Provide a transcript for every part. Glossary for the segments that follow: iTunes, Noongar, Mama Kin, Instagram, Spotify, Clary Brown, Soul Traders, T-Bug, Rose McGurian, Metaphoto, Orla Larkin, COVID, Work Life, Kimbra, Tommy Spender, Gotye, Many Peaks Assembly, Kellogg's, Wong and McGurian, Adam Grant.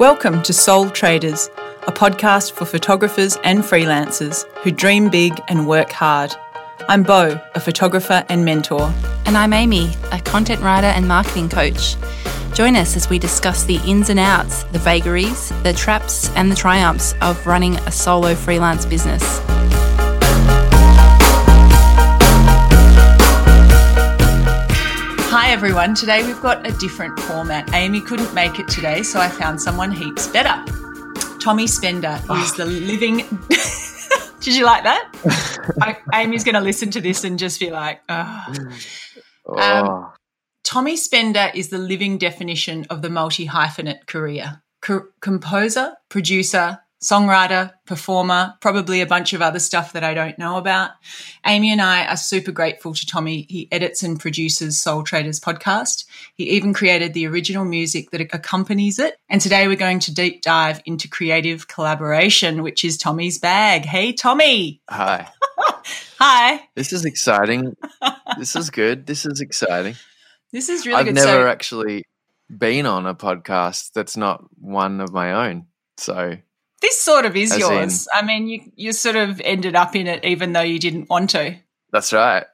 Welcome to Soul Traders, a podcast for photographers and freelancers who dream big and work hard. I'm Bo, a photographer and mentor. And I'm Amy, a content writer and marketing coach. Join us as we discuss the ins and outs, the vagaries, the traps and the triumphs of running a solo freelance business. Hi everyone, today we've got a different format. Amy couldn't make it today, so I found someone heaps better. Tommy Spender is the living... Did you like that? Amy's going to listen to this and just be like, Tommy Spender is the living definition of the multi-hyphenate career. Composer, producer, songwriter, performer, probably a bunch of other stuff that I don't know about. Amy and I are super grateful to Tommy. He edits and produces Soul Traders podcast. He even created the original music that accompanies it. And today we're going to deep dive into creative collaboration, which is Tommy's bag. Hey, Tommy. Hi. Hi. This is exciting. This is good. This is exciting. This is really good. I've never actually been on a podcast that's not one of my own, so... This sort of is yours. I mean, you sort of ended up in it even though you didn't want to. That's right.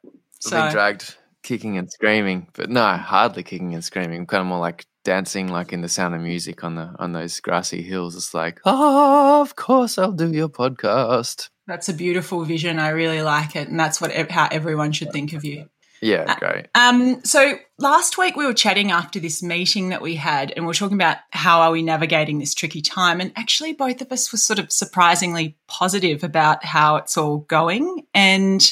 I've been dragged kicking and screaming, but no, hardly kicking and screaming. I'm kind of more like dancing like in The Sound of Music on those grassy hills. It's like, oh, of course I'll do your podcast. That's a beautiful vision. I really like it, and that's how everyone should think of you. Yeah, great. So last week we were chatting after this meeting that we had, and we were talking about how are we navigating this tricky time, and actually both of us were sort of surprisingly positive about how it's all going. And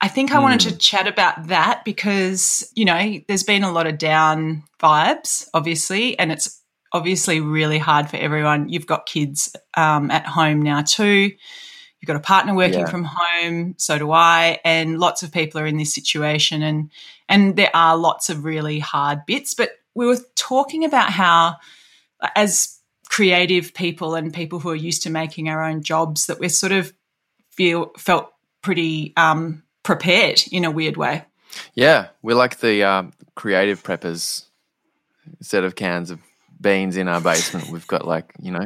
I think I wanted to chat about that because, you know, there's been a lot of down vibes, obviously, and it's obviously really hard for everyone. You've got kids at home now too. You've got a partner working from home, so do I, and lots of people are in this situation, and there are lots of really hard bits. But we were talking about how as creative people and people who are used to making our own jobs that we're sort of felt pretty prepared in a weird way. Yeah, we're like the creative preppers. Instead of cans of beans in our basement, we've got like, you know,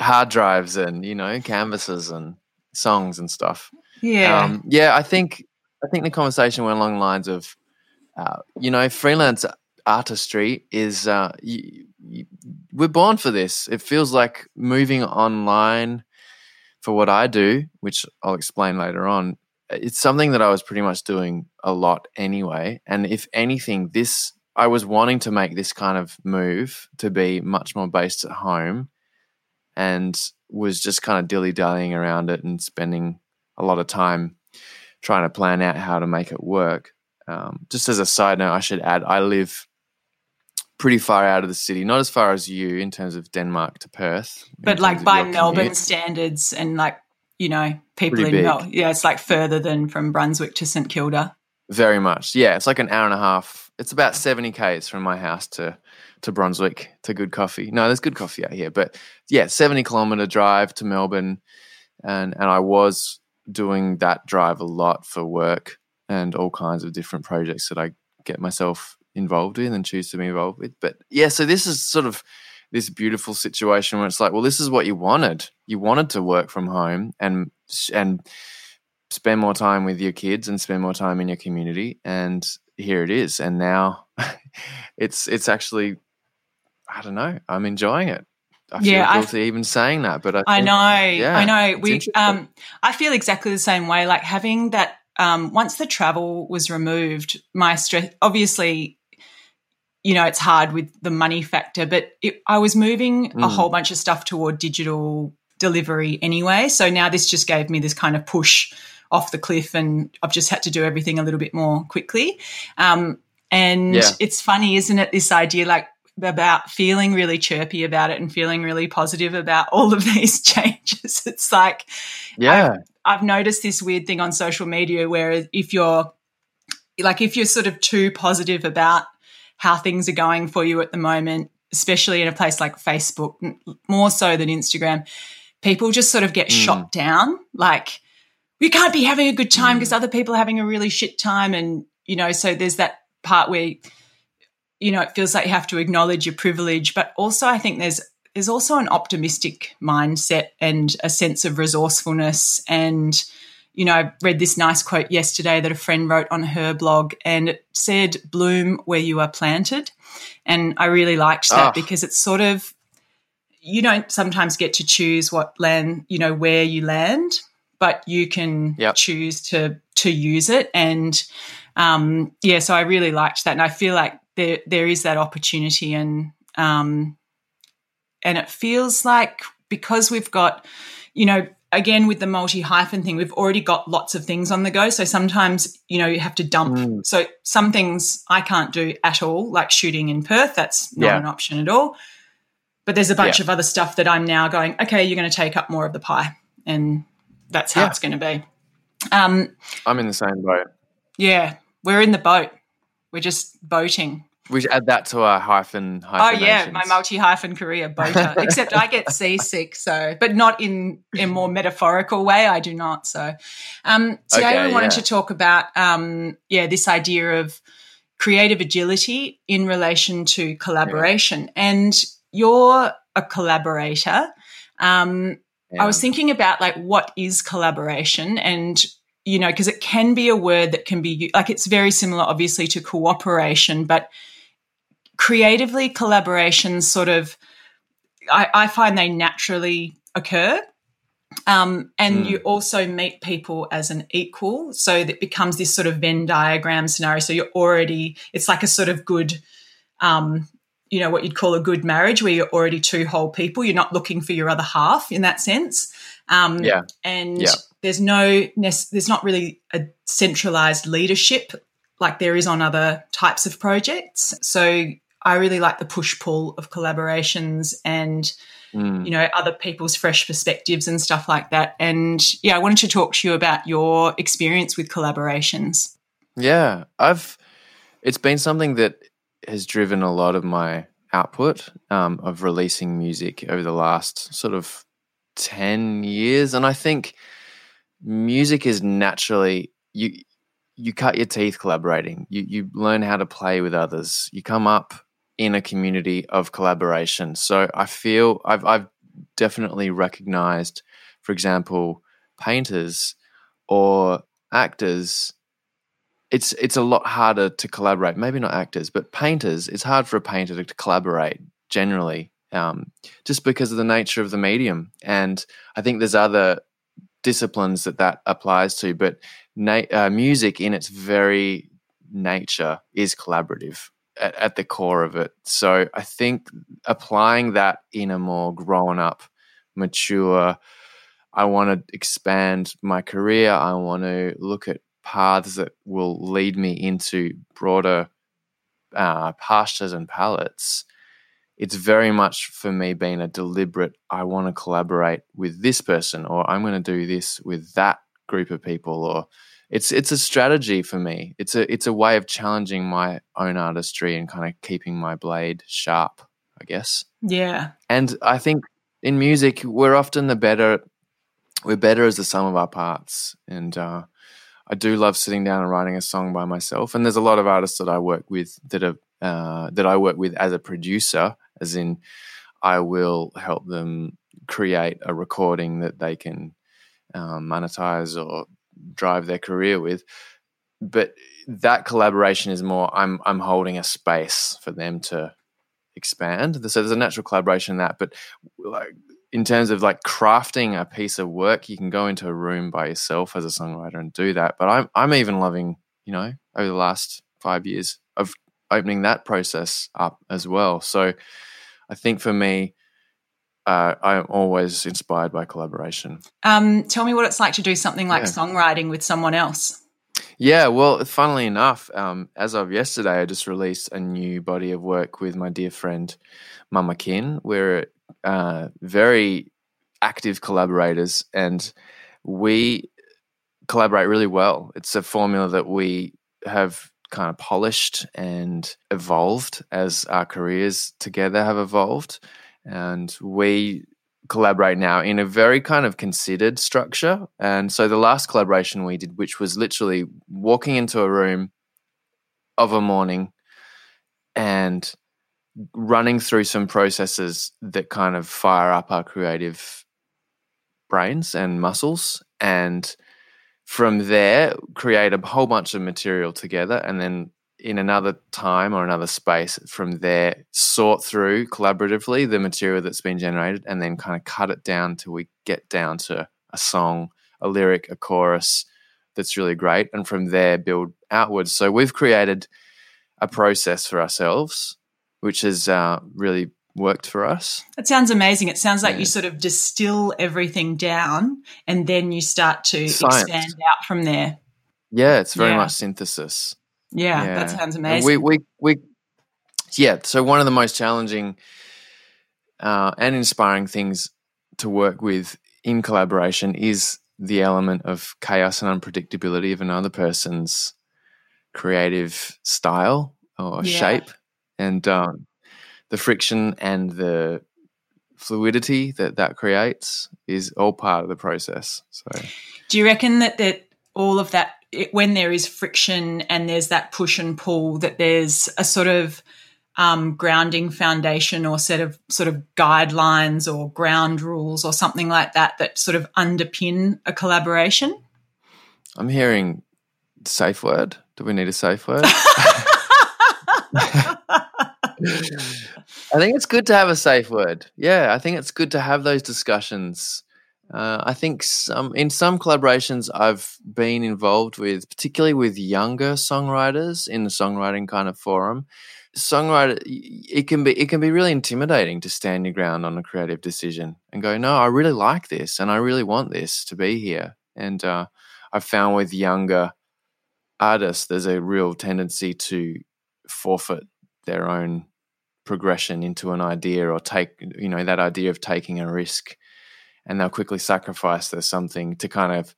hard drives and, you know, canvases and songs and stuff. Yeah. I think the conversation went along the lines of, you know, freelance artistry is we're born for this. It feels like moving online for what I do, which I'll explain later on. It's something that I was pretty much doing a lot anyway. And if anything, I was wanting to make this kind of move to be much more based at home, and was just kind of dilly-dallying around it and spending a lot of time trying to plan out how to make it work. Just as a side note, I should add, I live pretty far out of the city, not as far as you in terms of Denmark to Perth. But like by Melbourne standards and like, you know, people in Melbourne. Yeah, it's like further than from Brunswick to St Kilda. Very much. Yeah, it's like an hour and a half. It's about 70 Ks from my house to Brunswick to good coffee. No, there's good coffee out here. But, yeah, 70-kilometre drive to Melbourne, and I was doing that drive a lot for work and all kinds of different projects that I get myself involved in and choose to be involved with. But, yeah, so this is sort of this beautiful situation where it's like, well, this is what you wanted. You wanted to work from home and spend more time with your kids and spend more time in your community, and here it is. And now it's actually, I don't know, I'm enjoying it. I feel guilty even saying that, but I know. I feel exactly the same way. Like having that, once the travel was removed, my stress, obviously, you know, it's hard with the money factor, but I was moving a whole bunch of stuff toward digital delivery anyway. So now this just gave me this kind of push off the cliff, and I've just had to do everything a little bit more quickly. It's funny, isn't it, this idea like about feeling really chirpy about it and feeling really positive about all of these changes. It's like, yeah, I've noticed this weird thing on social media where if you're sort of too positive about how things are going for you at the moment, especially in a place like Facebook, more so than Instagram, people just sort of get shot down. Like, we can't be having a good time because other people are having a really shit time. And, you know, so there's that part where you know, it feels like you have to acknowledge your privilege, but also I think there's also an optimistic mindset and a sense of resourcefulness. And, you know, I read this nice quote yesterday that a friend wrote on her blog, and it said, "Bloom where you are planted." And I really liked that because it's sort of, you don't sometimes get to choose what land, you know, where you land, but you can choose to use it. And, yeah, so I really liked that. And I feel like there is that opportunity, and it feels like because we've got, you know, again with the multi-hyphen thing, we've already got lots of things on the go. So sometimes, you know, you have to dump. So some things I can't do at all, like shooting in Perth, that's not an option at all. But there's a bunch of other stuff that I'm now going, okay, you're going to take up more of the pie, and that's how it's going to be. I'm in the same boat. Yeah, we're in the boat. We're just boating. We should add that to our hyphen. Oh, yeah, my multi-hyphen career, boater, except I get seasick, so, but not in a more metaphorical way. I do not. So today we wanted to talk about, this idea of creative agility in relation to collaboration. And you're a collaborator. I was thinking about, like, what is collaboration? And you know, because it can be a word that can be, like, it's very similar obviously to cooperation, but creatively collaboration sort of, I find they naturally occur. And you also meet people as an equal. So that becomes this sort of Venn diagram scenario. So you're already, it's like a sort of good, you know, what you'd call a good marriage where you're already two whole people. You're not looking for your other half in that sense. There's not really a centralized leadership like there is on other types of projects. So I really like the push-pull of collaborations and, you know, other people's fresh perspectives and stuff like that. And, yeah, I wanted to talk to you about your experience with collaborations. Yeah, it's been something that has driven a lot of my output of releasing music over the last sort of 10 years. And I think music is naturally, you cut your teeth collaborating. You learn how to play with others. You come up in a community of collaboration. So I feel I've definitely recognized, for example, painters or actors. It's a lot harder to collaborate. Maybe not actors, but painters. It's hard for a painter to collaborate generally, just because of the nature of the medium. And I think there's other disciplines that applies to, but music in its very nature is collaborative at the core of it. So I think applying that in a more grown-up, mature, I want to expand my career, I want to look at paths that will lead me into broader pastures and palettes. It's very much for me being a deliberate, I want to collaborate with this person, or I'm going to do this with that group of people, or it's a strategy for me. It's a way of challenging my own artistry and kind of keeping my blade sharp, I guess. Yeah. And I think in music, we're often we're better as the sum of our parts. And I do love sitting down and writing a song by myself. And there's a lot of artists that I work with that I work with as a producer, as in I will help them create a recording that they can monetize or drive their career with. But that collaboration is more I'm holding a space for them to expand. So there's a natural collaboration in that. But like, in terms of like crafting a piece of work, you can go into a room by yourself as a songwriter and do that. But I'm even loving, you know, over the last 5 years of opening that process up as well. So I think for me, I'm always inspired by collaboration. Tell me what it's like to do something like songwriting with someone else. Yeah, well, funnily enough, as of yesterday, I just released a new body of work with my dear friend Mama Kin. We're very active collaborators and we collaborate really well. It's a formula that we have kind of polished and evolved as our careers together have evolved. And we collaborate now in a very kind of considered structure. And so the last collaboration we did, which was literally walking into a room of a morning and running through some processes that kind of fire up our creative brains and muscles, and from there create a whole bunch of material together, and then in another time or another space from there sort through collaboratively the material that's been generated, and then kind of cut it down till we get down to a song, a lyric, a chorus that's really great, and from there build outwards. So we've created a process for ourselves which has really worked for us. That sounds amazing. It sounds like you sort of distill everything down and then you start to expand out from there. Yeah, it's very much synthesis. Yeah, that sounds amazing. So one of the most challenging and inspiring things to work with in collaboration is the element of chaos and unpredictability of another person's creative style or shape, and the friction and the fluidity that creates is all part of the process. So, do you reckon that all of that, when there is friction and there's that push and pull, that there's a sort of grounding foundation or set of sort of guidelines or ground rules or something like that sort of underpin a collaboration? I'm hearing safe word. Do we need a safe word? I think it's good to have a safe word. Yeah, I think it's good to have those discussions. I think in some collaborations I've been involved with, particularly with younger songwriters in the songwriting kind of forum, it can be really intimidating to stand your ground on a creative decision and go, no, I really like this and I really want this to be here. And I've found with younger artists there's a real tendency to forfeit their own progression into an idea, or take, you know, that idea of taking a risk, and they'll quickly sacrifice their something to kind of,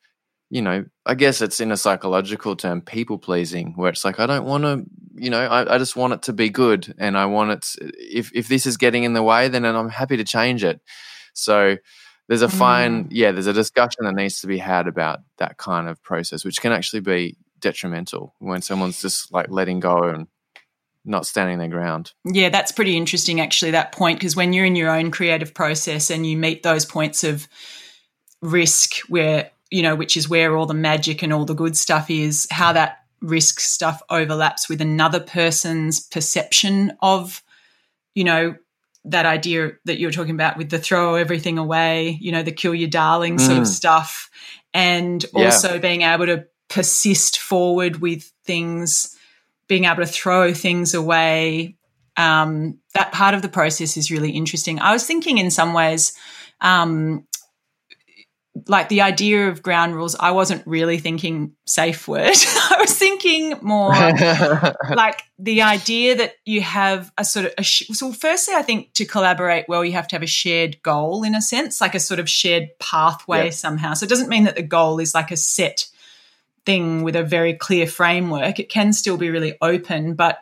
you know, I guess it's in a psychological term, people pleasing, where it's like, I don't want to, you know, I just want it to be good, and I want it to, if this is getting in the way, then I'm happy to change it. So there's a fine, there's a discussion that needs to be had about that kind of process, which can actually be detrimental when someone's just like letting go and not standing their ground. Yeah, that's pretty interesting actually, that point, because when you're in your own creative process and you meet those points of risk where, you know, which is where all the magic and all the good stuff is, how that risk stuff overlaps with another person's perception of, you know, that idea that you were talking about with the throw everything away, you know, the kill your darling sort of stuff, and also being able to persist forward with things, being able to throw things away, that part of the process is really interesting. I was thinking in some ways, like the idea of ground rules, I wasn't really thinking safe word. I was thinking more like the idea that you have a sort of – so firstly, I think to collaborate well you have to have a shared goal in a sense, like a sort of shared pathway somehow. So it doesn't mean that the goal is like a set – thing with a very clear framework. It can still be really open, but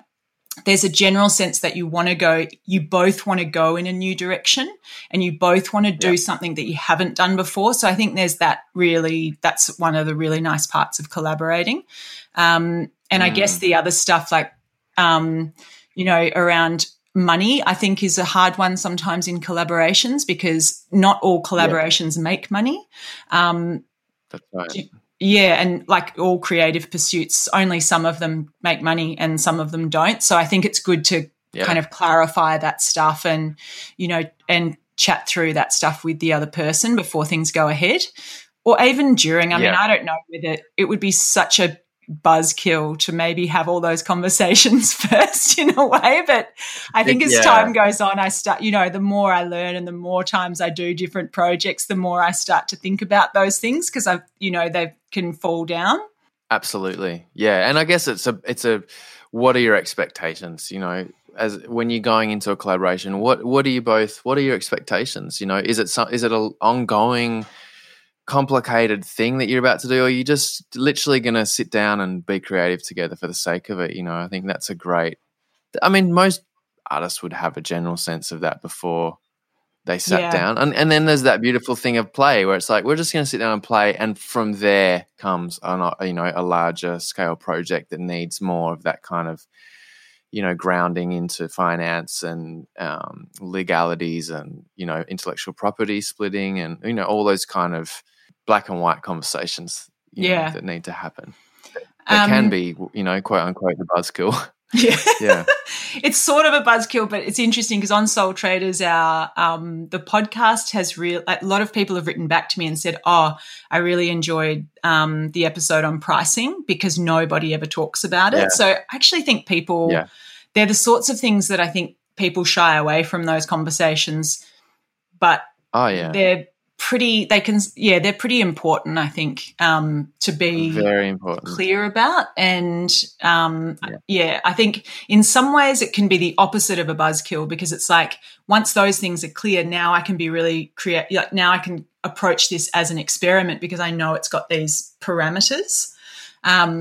there's a general sense that you both want to go in a new direction, and you both want to do something that you haven't done before. So I think there's that's one of the really nice parts of collaborating. And I guess the other stuff like, you know, around money, I think is a hard one sometimes in collaborations, because not all collaborations make money. That's right. Yeah, and like all creative pursuits, only some of them make money and some of them don't. So I think it's good to kind of clarify that stuff and, you know, and chat through that stuff with the other person before things go ahead, or even during. I mean, I don't know whether it would be such a buzzkill to maybe have all those conversations first in a way, but I think as time goes on, I start, you know, the more I learn and the more times I do different projects, the more I start to think about those things, because I've, you know, they can fall down. Absolutely. Yeah. And I guess it's a what are your expectations, you know, as when you're going into a collaboration, what are your expectations? You know, is it an ongoing complicated thing that you're about to do, or are you just literally going to sit down and be creative together for the sake of it? You know, I think that's a great – I mean, most artists would have a general sense of that before they sat down. And then there's that beautiful thing of play, where it's like, we're just going to sit down and play, and from there comes, you know, a larger scale project that needs more of that kind of you know, grounding into finance and legalities and, you know, intellectual property splitting and, you know, all those kind of black and white conversations you know, that need to happen. It can be, you know, quote unquote, the buzzkill. Yeah. It's sort of a buzzkill, but it's interesting because on Soul Traders, our the podcast has a lot of people have written back to me and said, "Oh, I really enjoyed the episode on pricing because nobody ever talks about it." Yeah. So I actually think people they're the sorts of things that I think people shy away from those conversations, but they're pretty. They're pretty important. I think to be very important, clear about, and I think in some ways it can be the opposite of a buzzkill because it's like once those things are clear, now I can be really creative. Now I can approach this as an experiment because I know it's got these parameters.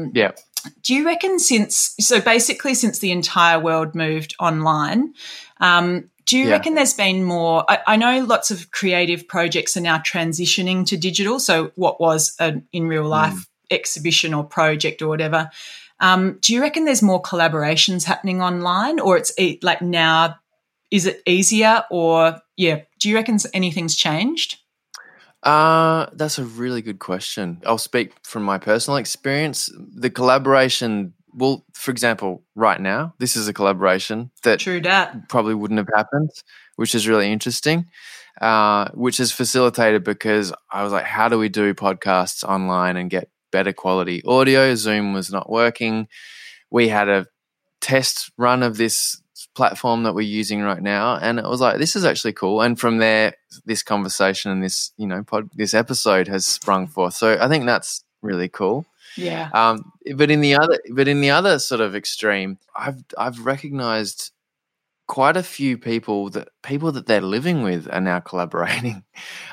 Do you reckon since the entire world moved online? Do you reckon there's been more – I know lots of creative projects are now transitioning to digital, so what was an in-real-life exhibition or project or whatever. Do you reckon there's more collaborations happening online or it's like now is it easier or, do you reckon anything's changed? That's a really good question. I'll speak from my personal experience. The collaboration – well, for example, right now, this is a collaboration that probably wouldn't have happened, which is really interesting, which is facilitated because I was like, how do we do podcasts online and get better quality audio? Zoom was not working. We had a test run of this platform that we're using right now, and it was like, this is actually cool. And from there, this conversation and this, you know, this episode has sprung forth. So I think that's really cool. Yeah. But in the other sort of extreme, I've recognised quite a few people that they're living with are now collaborating.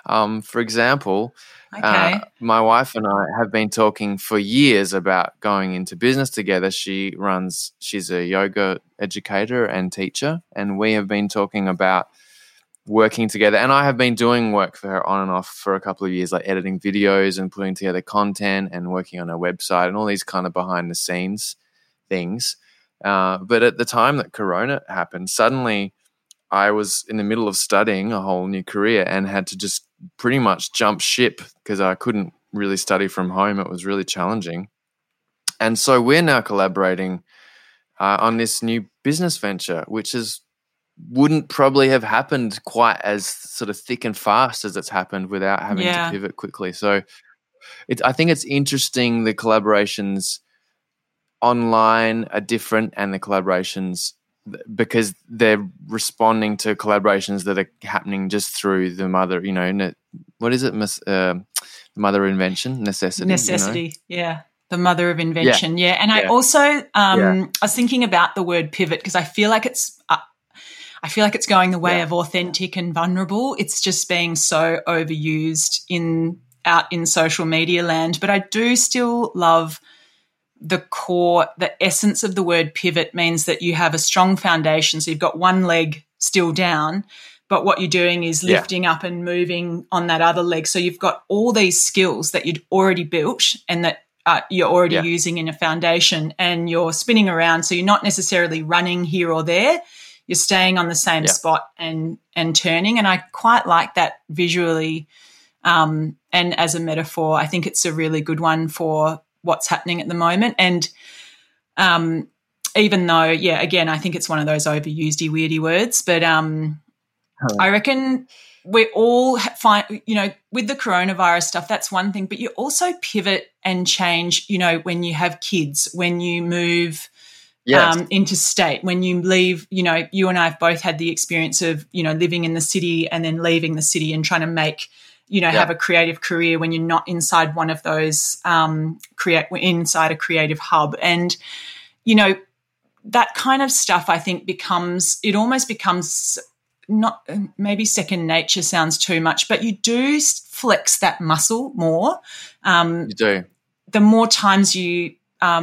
For example, my wife and I have been talking for years about going into business together. She's a yoga educator and teacher, and we have been talking about working together, and I have been doing work for her on and off for a couple of years, like editing videos and putting together content and working on her website and all these kind of behind the scenes things. But at the time that Corona happened, suddenly I was in the middle of studying a whole new career and had to just pretty much jump ship because I couldn't really study from home. It was really challenging. And so we're now collaborating on this new business venture, which wouldn't probably have happened quite as sort of thick and fast as it's happened without having to pivot quickly. So I think it's interesting the collaborations online are different and the collaborations because they're responding to collaborations that are happening just through the mother, you know, what is it, the mother of invention? Necessity, you know? Yeah. The mother of invention, yeah. And I also I was thinking about the word pivot because I feel like it's – going the way of authentic and vulnerable. It's just being so overused out in social media land. But I do still love the essence of the word pivot means that you have a strong foundation. So you've got one leg still down, but what you're doing is lifting up and moving on that other leg. So you've got all these skills that you'd already built and that you're already using in your foundation, and you're spinning around. So you're not necessarily running here or there. You're staying on the same spot and turning, and I quite like that visually and as a metaphor. I think it's a really good one for what's happening at the moment. And even though, again, I think it's one of those overusedy, weirdy words, but I reckon we all find, you know, with the coronavirus stuff, that's one thing, but you also pivot and change, you know, when you have kids, when you move interstate, when you leave, you know, you and I have both had the experience of, you know, living in the city and then leaving the city and trying to make, you know, have a creative career when you're not inside one of those, inside a creative hub. And, you know, that kind of stuff I think it almost becomes not, maybe second nature sounds too much, but you do flex that muscle more. You do. The more times you are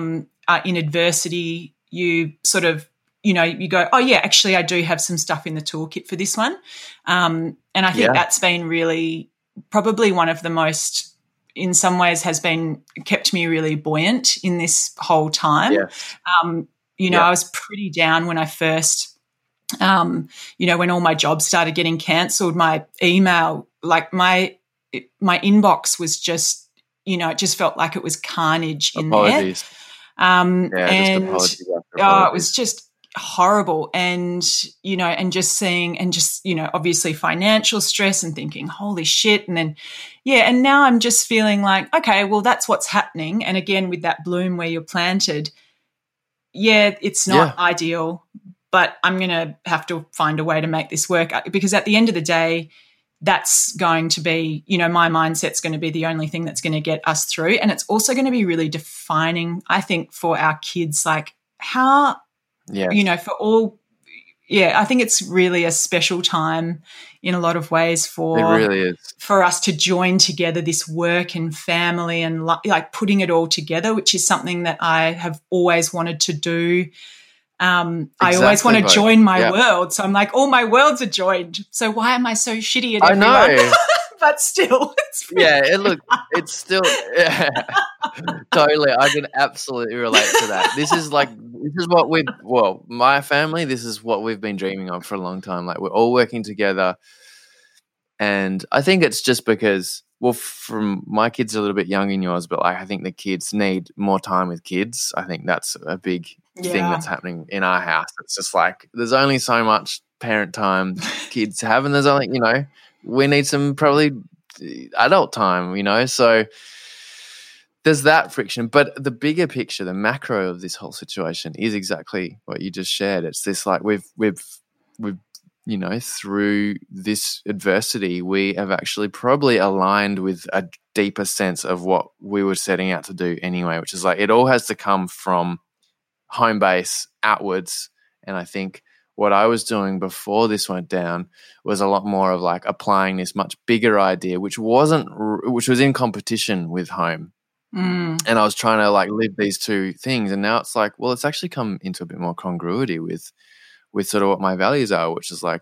in adversity, you sort of, you know, you go, oh, yeah, actually I do have some stuff in the toolkit for this one. And I think that's been really probably one of the most, in some ways has been kept me really buoyant in this whole time. Yeah. I was pretty down when I first, when all my jobs started getting cancelled, my email, like my inbox was just, it just felt like it was carnage in there. It was just horrible. And, just seeing and just, obviously financial stress and thinking, holy shit. And then, and now I'm just feeling like, okay, well, that's what's happening. And again, with that bloom where you're planted, it's not ideal, but I'm going to have to find a way to make this work, because at the end of the day, that's going to be, my mindset's going to be the only thing that's going to get us through. And it's also going to be really defining, I think, for our kids, like how, I think it's really a special time in a lot of ways for us to join together this work and family and like putting it all together, which is something that I have always wanted to do. Exactly, I always want to join my world. So I'm like, all my worlds are joined. So why am I so shitty at everyone? I know. But still, it's it's still totally. I can absolutely relate to that. My family, this is what we've been dreaming of for a long time. Like, we're all working together. And I think it's just because, from my kids are a little bit young in yours, but like, I think the kids need more time with kids. I think that's a big thing that's happening in our house. It's just like, there's only so much parent time kids have, and there's only, we need some probably adult time, so there's that friction. But the bigger picture, the macro of this whole situation is exactly what you just shared. It's this, like, we've through this adversity, we have actually probably aligned with a deeper sense of what we were setting out to do anyway, which is like, it all has to come from home base outwards. And I think what I was doing before this went down was a lot more of like applying this much bigger idea, which was in competition with home. And I was trying to like live these two things. And now it's like, well, it's actually come into a bit more congruity with sort of what my values are, which is like,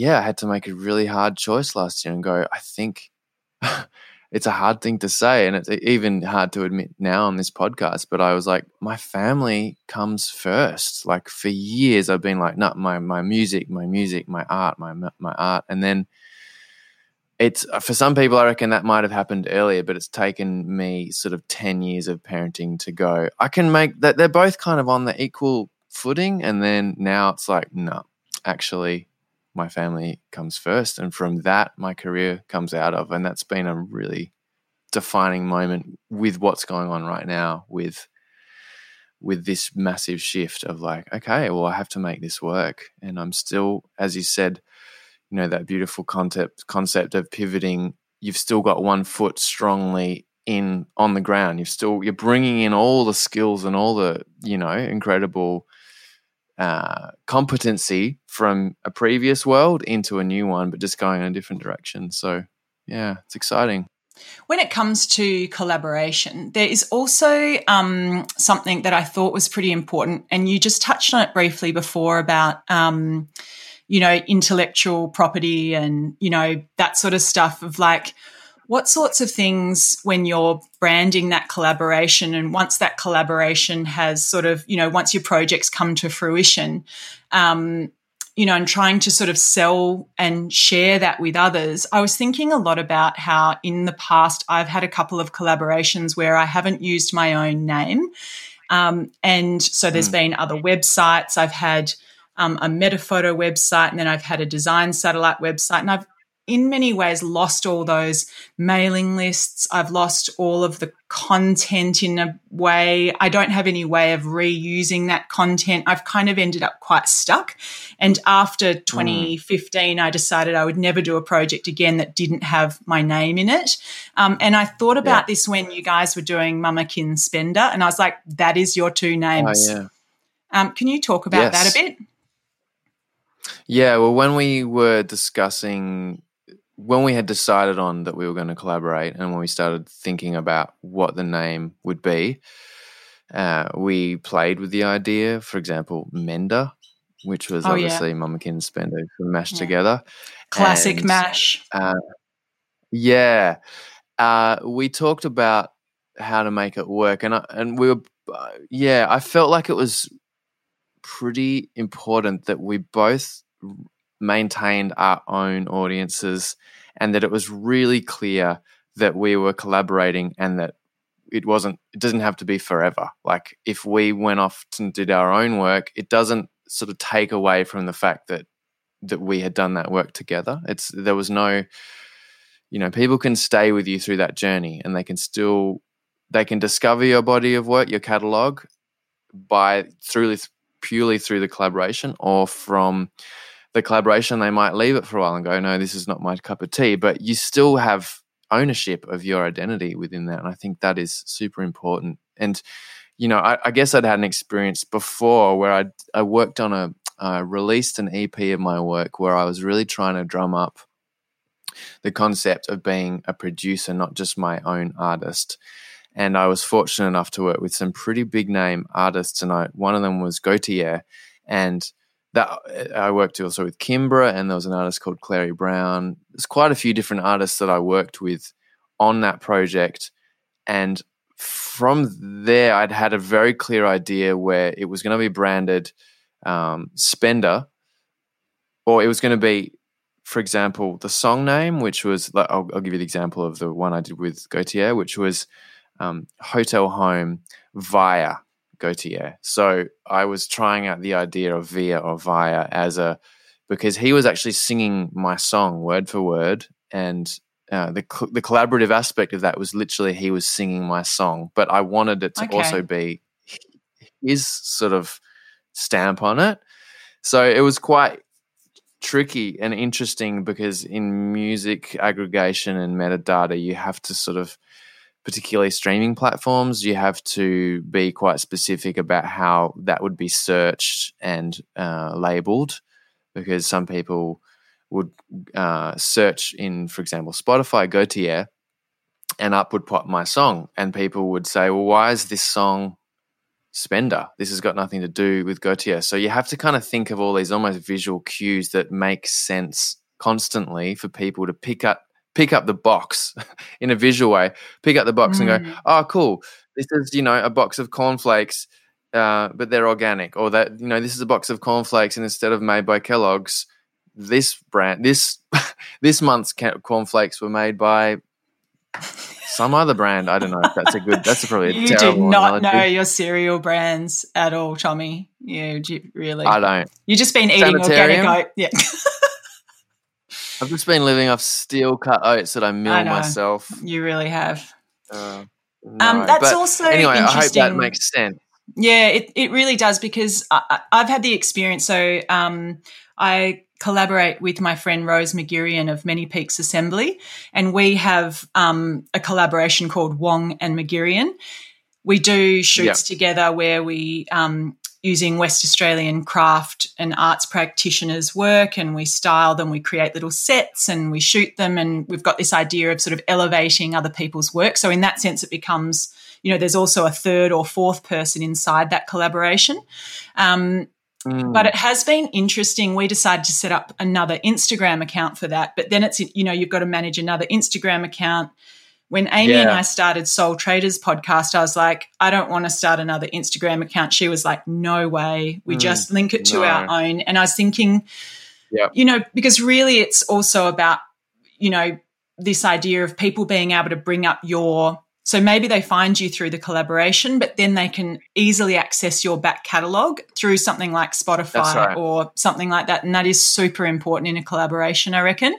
I had to make a really hard choice last year and go, I think it's a hard thing to say, and it's even hard to admit now on this podcast, but I was like, my family comes first. Like, for years I've been like, no, my music, my art. And then it's, for some people I reckon that might have happened earlier, but it's taken me sort of 10 years of parenting to go, I can make that. They're both kind of on the equal footing. And then now it's like, no, actually my family comes first, and from that my career comes out of. And that's been a really defining moment with what's going on right now with this massive shift of like, okay, well, I have to make this work. And I'm still, as you said, that beautiful concept of pivoting, you've still got one foot strongly in on the ground. You're bringing in all the skills and all the incredible competency from a previous world into a new one, but just going in a different direction. So it's exciting. When it comes to collaboration, there is also something that I thought was pretty important, and you just touched on it briefly before about intellectual property and that sort of stuff of like, what sorts of things when you're branding that collaboration, and once that collaboration has sort of, once your projects come to fruition, and trying to sort of sell and share that with others. I was thinking a lot about how in the past I've had a couple of collaborations where I haven't used my own name. And so there's been other websites. I've had a Metaphoto website, and then I've had a Design Satellite website, and I've in many ways lost all those mailing lists. I've lost all of the content in a way. I don't have any way of reusing that content. I've kind of ended up quite stuck. And after 2015, I decided I would never do a project again that didn't have my name in it. And I thought about this when you guys were doing Mama Kin Spender, and I was like, that is your two names. Oh, yeah. Can you talk about that a bit? Yeah, well, when we had decided on that we were going to collaborate, and when we started thinking about what the name would be, we played with the idea, for example, Mender, which was obviously Mama Kin Spender mashed together. Classic mash. We talked about how to make it work, and I felt like it was pretty important that we both maintained our own audiences and that it was really clear that we were collaborating and that it doesn't have to be forever. Like, if we went off and did our own work, it doesn't sort of take away from the fact that we had done that work together. There was no, people can stay with you through that journey, and they can discover your body of work, your catalog, purely through the collaboration, or from the collaboration they might leave it for a while and go, no, this is not my cup of tea, but you still have ownership of your identity within that. And I think that is super important. And, I guess I'd had an experience before where I worked on released an EP of my work where I was really trying to drum up the concept of being a producer, not just my own artist. And I was fortunate enough to work with some pretty big name artists, and one of them was Gotye, and that I worked also with Kimbra, and there was an artist called Clary Brown. There's quite a few different artists that I worked with on that project, and from there I'd had a very clear idea where it was going to be branded Spender, or it was going to be, for example, the song name, which was, I'll give you the example of the one I did with Gotye, which was Hotel Home via Gotye. So I was trying out the idea of via or via because he was actually singing my song word for word, and the collaborative aspect of that was literally he was singing my song, but I wanted it to also be his sort of stamp on it. So it was quite tricky and interesting, because in music aggregation and metadata you have to sort of, particularly streaming platforms, you have to be quite specific about how that would be searched and labeled, because some people would search in, for example, Spotify, Gotye, and up would pop my song, and people would say, well, why is this song Spender? This has got nothing to do with Gotye. So you have to kind of think of all these almost visual cues that make sense constantly for people to pick up the box in a visual way, and go, oh, cool, this is, a box of cornflakes, but they're organic, or that, this is a box of cornflakes, and instead of made by Kellogg's, this brand, this month's cornflakes were made by some other brand. I don't know if that's a good, that's probably a terrible analogy. You do not know your cereal brands at all, Tommy. You really. I don't. You've just been eating organic oat. Yeah. I've just been living off steel cut oats that I mill myself. You really have. Anyway, interesting. I hope that makes sense. Yeah, it really does, because I've had the experience. So I collaborate with my friend Rose McGurian of Many Peaks Assembly, and we have a collaboration called Wong and McGurian. We do shoots together where we using West Australian craft and arts practitioners' work, and we style them, we create little sets and we shoot them, and we've got this idea of sort of elevating other people's work. So in that sense it becomes, there's also a third or fourth person inside that collaboration. But it has been interesting. We decided to set up another Instagram account for that, but then it's, you've got to manage another Instagram account. When Amy and I started Soul Traders podcast, I was like, I don't want to start another Instagram account. She was like, no way. We just link it to our own. And I was thinking, because really it's also about, this idea of people being able to bring up so maybe they find you through the collaboration, but then they can easily access your back catalogue through something like Spotify or something like that. And that is super important in a collaboration, I reckon.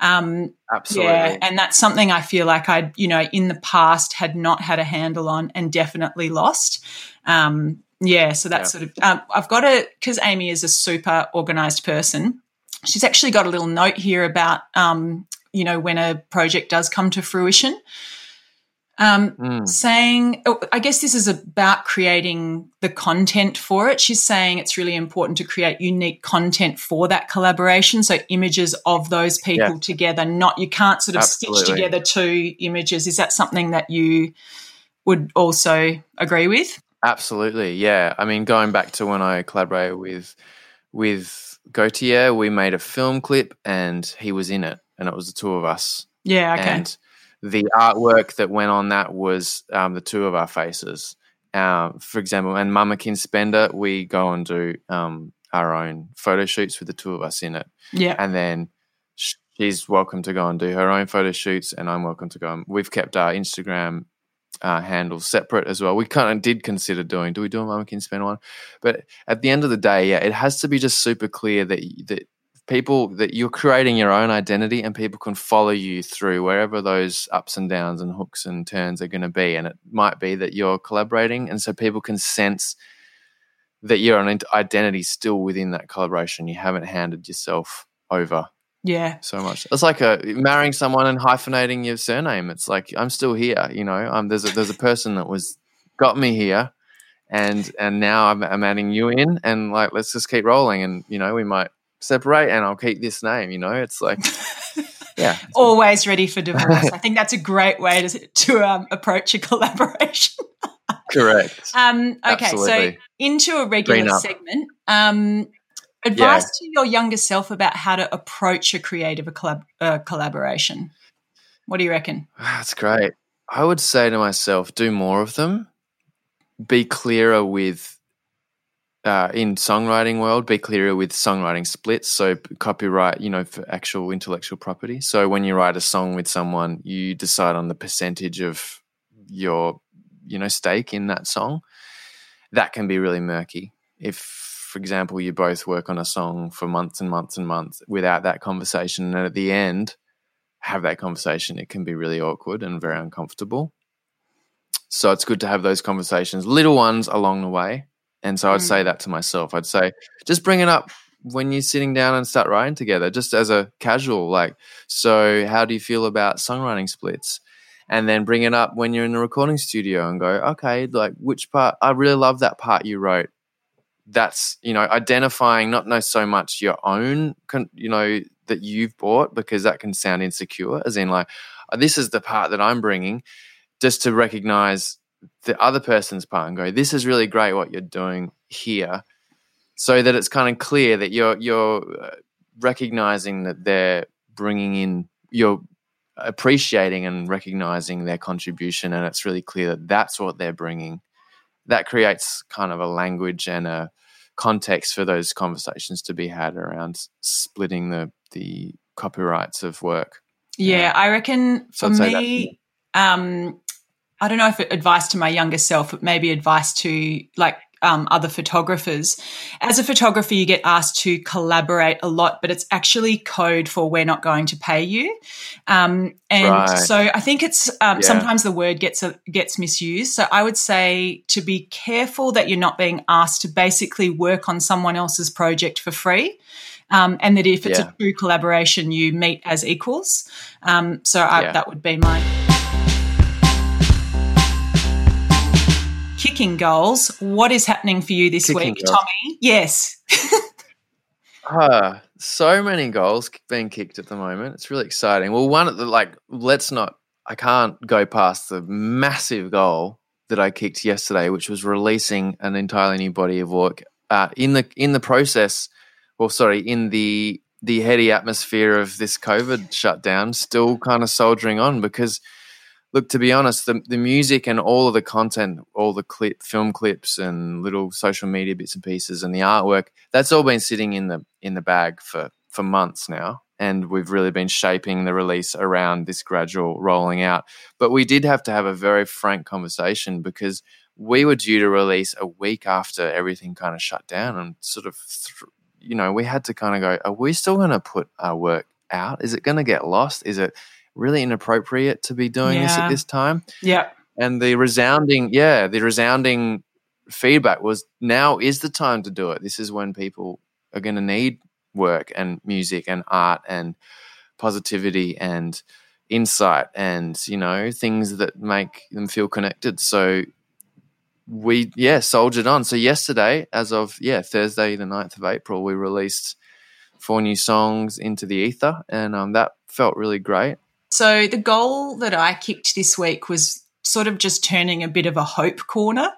Absolutely. Yeah, and that's something I feel like I, in the past had not had a handle on and definitely lost. So that's sort of I've got because Amy is a super organised person, she's actually got a little note here about, when a project does come to fruition. I guess this is about creating the content for it. She's saying it's really important to create unique content for that collaboration, so images of those people together, you can't sort of stitch together two images. Is that something that you would also agree with? Absolutely, yeah. I mean, going back to when I collaborated with Gotye, we made a film clip and he was in it, and it was the two of us. Yeah, okay. And the artwork that went on that was the two of our faces, For example, and Mama Kin Spender, we go and do our own photo shoots with the two of us in it. Yeah. And then she's welcome to go and do her own photo shoots, and I'm welcome to go. We've kept our Instagram handles separate as well. We kind of did consider doing, do we do a Mama Kin Spender one? But at the end of the day, yeah, it has to be just super clear that people, that you're creating your own identity and people can follow you through wherever those ups and downs and hooks and turns are going to be. And it might be that you're collaborating, and so people can sense that you're an identity still within that collaboration. You haven't handed yourself over. Yeah. So much. It's like marrying someone and hyphenating your surname. It's like, I'm still here, you know. There's a person that got me here, and now I'm adding you in, and like, let's just keep rolling, and you know, we might separate and I'll keep this name, you know. It's like, yeah. Always ready for divorce. I think that's a great way to approach a collaboration. Correct. Okay, absolutely. So into a regular segment. Advice to your younger self about how to approach a creative collaboration. What do you reckon? That's great. I would say to myself, do more of them. Be clearer with, in songwriting world, be clearer with songwriting splits, so copyright, you know, for actual intellectual property. So when you write a song with someone, you decide on the percentage of your, you know, stake in that song. That can be really murky. For example, you both work on a song for months and months and months without that conversation, and at the end have that conversation, it can be really awkward and very uncomfortable. So it's good to have those conversations, little ones along the way. And so I'd say that to myself. I'd say just bring it up when you're sitting down and start writing together, just as a casual, like, so how do you feel about songwriting splits? And then bring it up when you're in the recording studio and go, okay, like, which part, I really love that part you wrote. That's, you know, identifying not so much your own, you know, that you've bought, because that can sound insecure, as in like, this is the part that I'm bringing, just to recognize the other person's part and go, this is really great what you're doing here, so that it's kind of clear that you're recognizing that they're bringing in, you're appreciating and recognizing their contribution, and it's really clear that that's what they're bringing. That creates kind of a language and a context for those conversations to be had around splitting the copyrights of work. Yeah, I reckon for me, I don't know if advice to my younger self, but maybe advice to like other photographers. As a photographer, you get asked to collaborate a lot, but it's actually code for we're not going to pay you. So I think it's sometimes the word gets misused. So I would say to be careful that you're not being asked to basically work on someone else's project for free, and that if it's a true collaboration, you meet as equals. That would be my kicking goals. What is happening for you this week, Tommy? Yes. So many goals being kicked at the moment. It's really exciting. Well, one of the, like, I can't go past the massive goal that I kicked yesterday, which was releasing an entirely new body of work. In the process, in the heady atmosphere of this COVID shutdown, still kind of soldiering on, because look, to be honest, the music and all of the content, all the film clips and little social media bits and pieces and the artwork, that's all been sitting in the bag for months now, and we've really been shaping the release around this gradual rolling out. But we did have to have a very frank conversation, because we were due to release a week after everything kind of shut down, and sort of, you know, we had to kind of go, are we still going to put our work out? Is it going to get lost? Is it really inappropriate to be doing this at this time? Yeah. And the resounding feedback was, now is the time to do it. This is when people are going to need work and music and art and positivity and insight and, you know, things that make them feel connected. So we, soldiered on. So yesterday, as of, Thursday the 9th of April, we released 4 new songs into the ether, and that felt really great. So the goal that I kicked this week was sort of just turning a bit of a hope corner,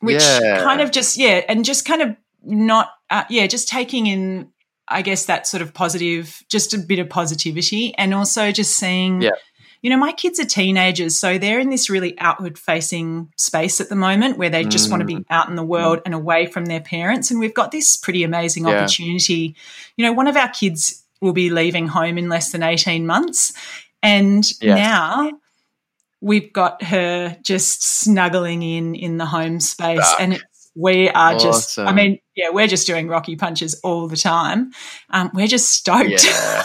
which kind of just, and just kind of not, just taking in, I guess, that sort of positive, just a bit of positivity, and also just seeing you know, my kids are teenagers, so they're in this really outward-facing space at the moment where they just want to be out in the world and away from their parents. And we've got this pretty amazing opportunity. You know, one of our kids will be leaving home in less than 18 months and now we've got her just snuggling in the home space and it's, we are just, I mean, we're just doing Rocky Punches all the time. We're just stoked. Yeah.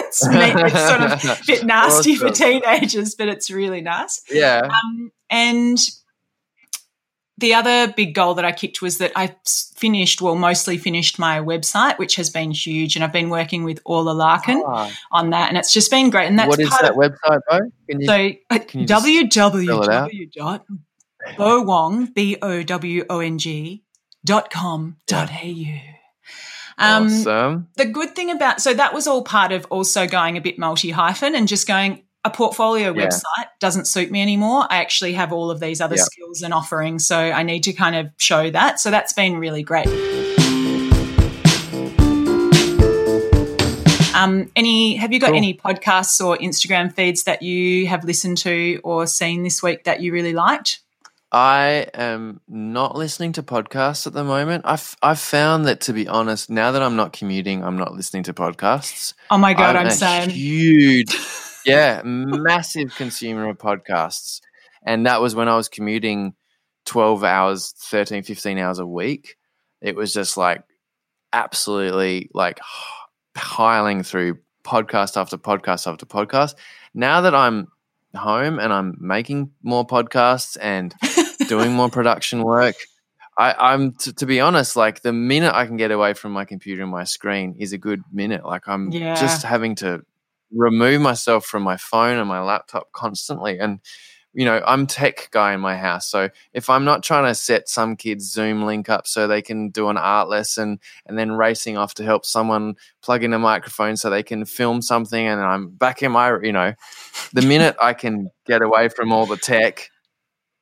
It's sort of a bit nasty for teenagers, but it's really nice. Yeah. And the other big goal that I kicked was that I finished, well, mostly finished my website, which has been huge, and I've been working with Orla Larkin on that, and it's just been great. And that's what is that website, though? Can you www.bowong.com.au. Awesome. The good thing about, so that was all part of also going a bit multi-hyphen and just going, a portfolio website doesn't suit me anymore. I actually have all of these other skills and offerings, so I need to kind of show that. So that's been really great. Have you got any podcasts or Instagram feeds that you have listened to or seen this week that you really liked? I am not listening to podcasts at the moment. I've found that, to be honest, now that I'm not commuting, I'm not listening to podcasts. Oh my God, I'm saying huge, massive consumer of podcasts. And that was when I was commuting 12 hours, 13, 15 hours a week. It was just like absolutely like piling through podcast after podcast after podcast. Now that I'm home and I'm making more podcasts and doing more production work, I'm to be honest, like the minute I can get away from my computer and my screen is a good minute. Like I'm just having to remove myself from my phone and my laptop constantly. And, you know, I'm tech guy in my house. So if I'm not trying to set some kid's Zoom link up so they can do an art lesson and then racing off to help someone plug in a microphone so they can film something, and I'm back in my, you know, the minute I can get away from all the tech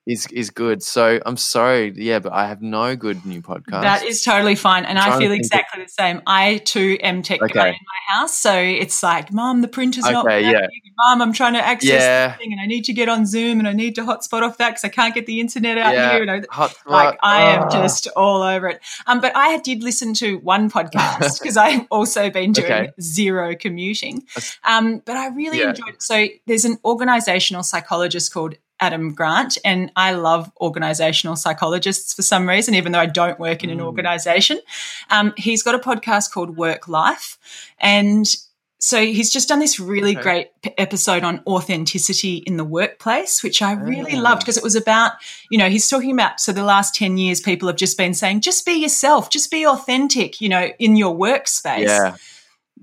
is good. So I'm sorry, but I have no good new podcast. That is totally fine, and I feel exactly the same. I too am tech guy in my house, so it's like, Mom, the printer's not working. Mom, I'm trying to access this thing, and I need to get on Zoom, and I need to hotspot off that because I can't get the internet out here. You know, like I am just all over it. But I did listen to one podcast because I've also been doing zero commuting. But I really enjoyed it. So there's an organisational psychologist called Adam Grant, and I love organisational psychologists for some reason, even though I don't work in an organisation. He's got a podcast called Work Life, and so he's just done this really great episode on authenticity in the workplace, which I really loved because it was about, you know, he's talking about, so the last 10 years people have just been saying, just be yourself, just be authentic, you know, in your workspace. Yeah.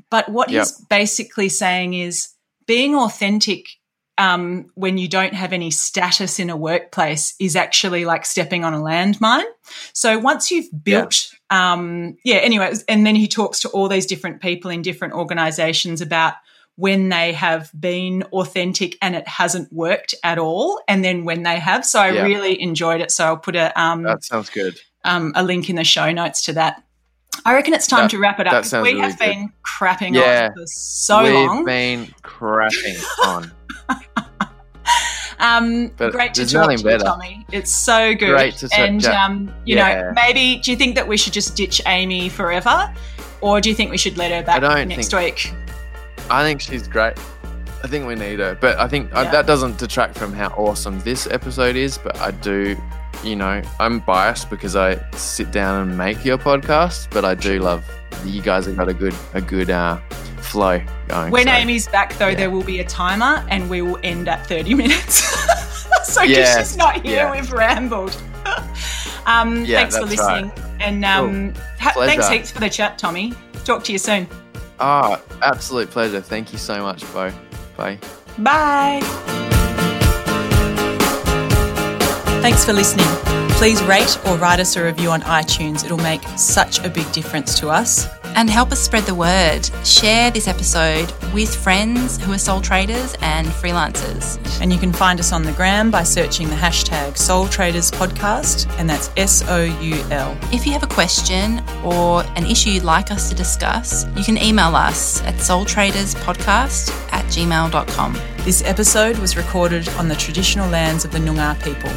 But what he's basically saying is being authentic when you don't have any status in a workplace is actually like stepping on a landmine. So once you've built anyway, and then he talks to all these different people in different organisations about when they have been authentic and it hasn't worked at all, and then when they have. So I really enjoyed it. So I'll put that sounds good. A link in the show notes to that. I reckon it's time to wrap it up. We have been crapping on for so long. We've been crapping on. Great to talk to you, Tommy. It's so good. Great to talk to you. And, you know, maybe do you think that we should just ditch Amy forever, or do you think we should let her back next week? I think she's great. I think we need her. But I think that doesn't detract from how awesome this episode is, but I do... You know, I'm biased because I sit down and make your podcast, but I do love that you guys have got a good flow going. When Amy's back, though, there will be a timer and we will end at 30 minutes. So because she's not here, we've rambled. Thanks for listening. Right. And thanks heaps for the chat, Tommy. Talk to you soon. Oh, absolute pleasure. Thank you so much, Bo. Bye. Bye. Thanks for listening. Please rate or write us a review on iTunes. It'll make such a big difference to us. and help us spread the word. Share this episode with friends who are soul traders and freelancers. And you can find us on the gram by searching the hashtag Soul Traders Podcast, and that's SOUL. If you have a question or an issue you'd like us to discuss, you can email us at soultraderspodcast@gmail.com. This episode was recorded on the traditional lands of the Noongar people.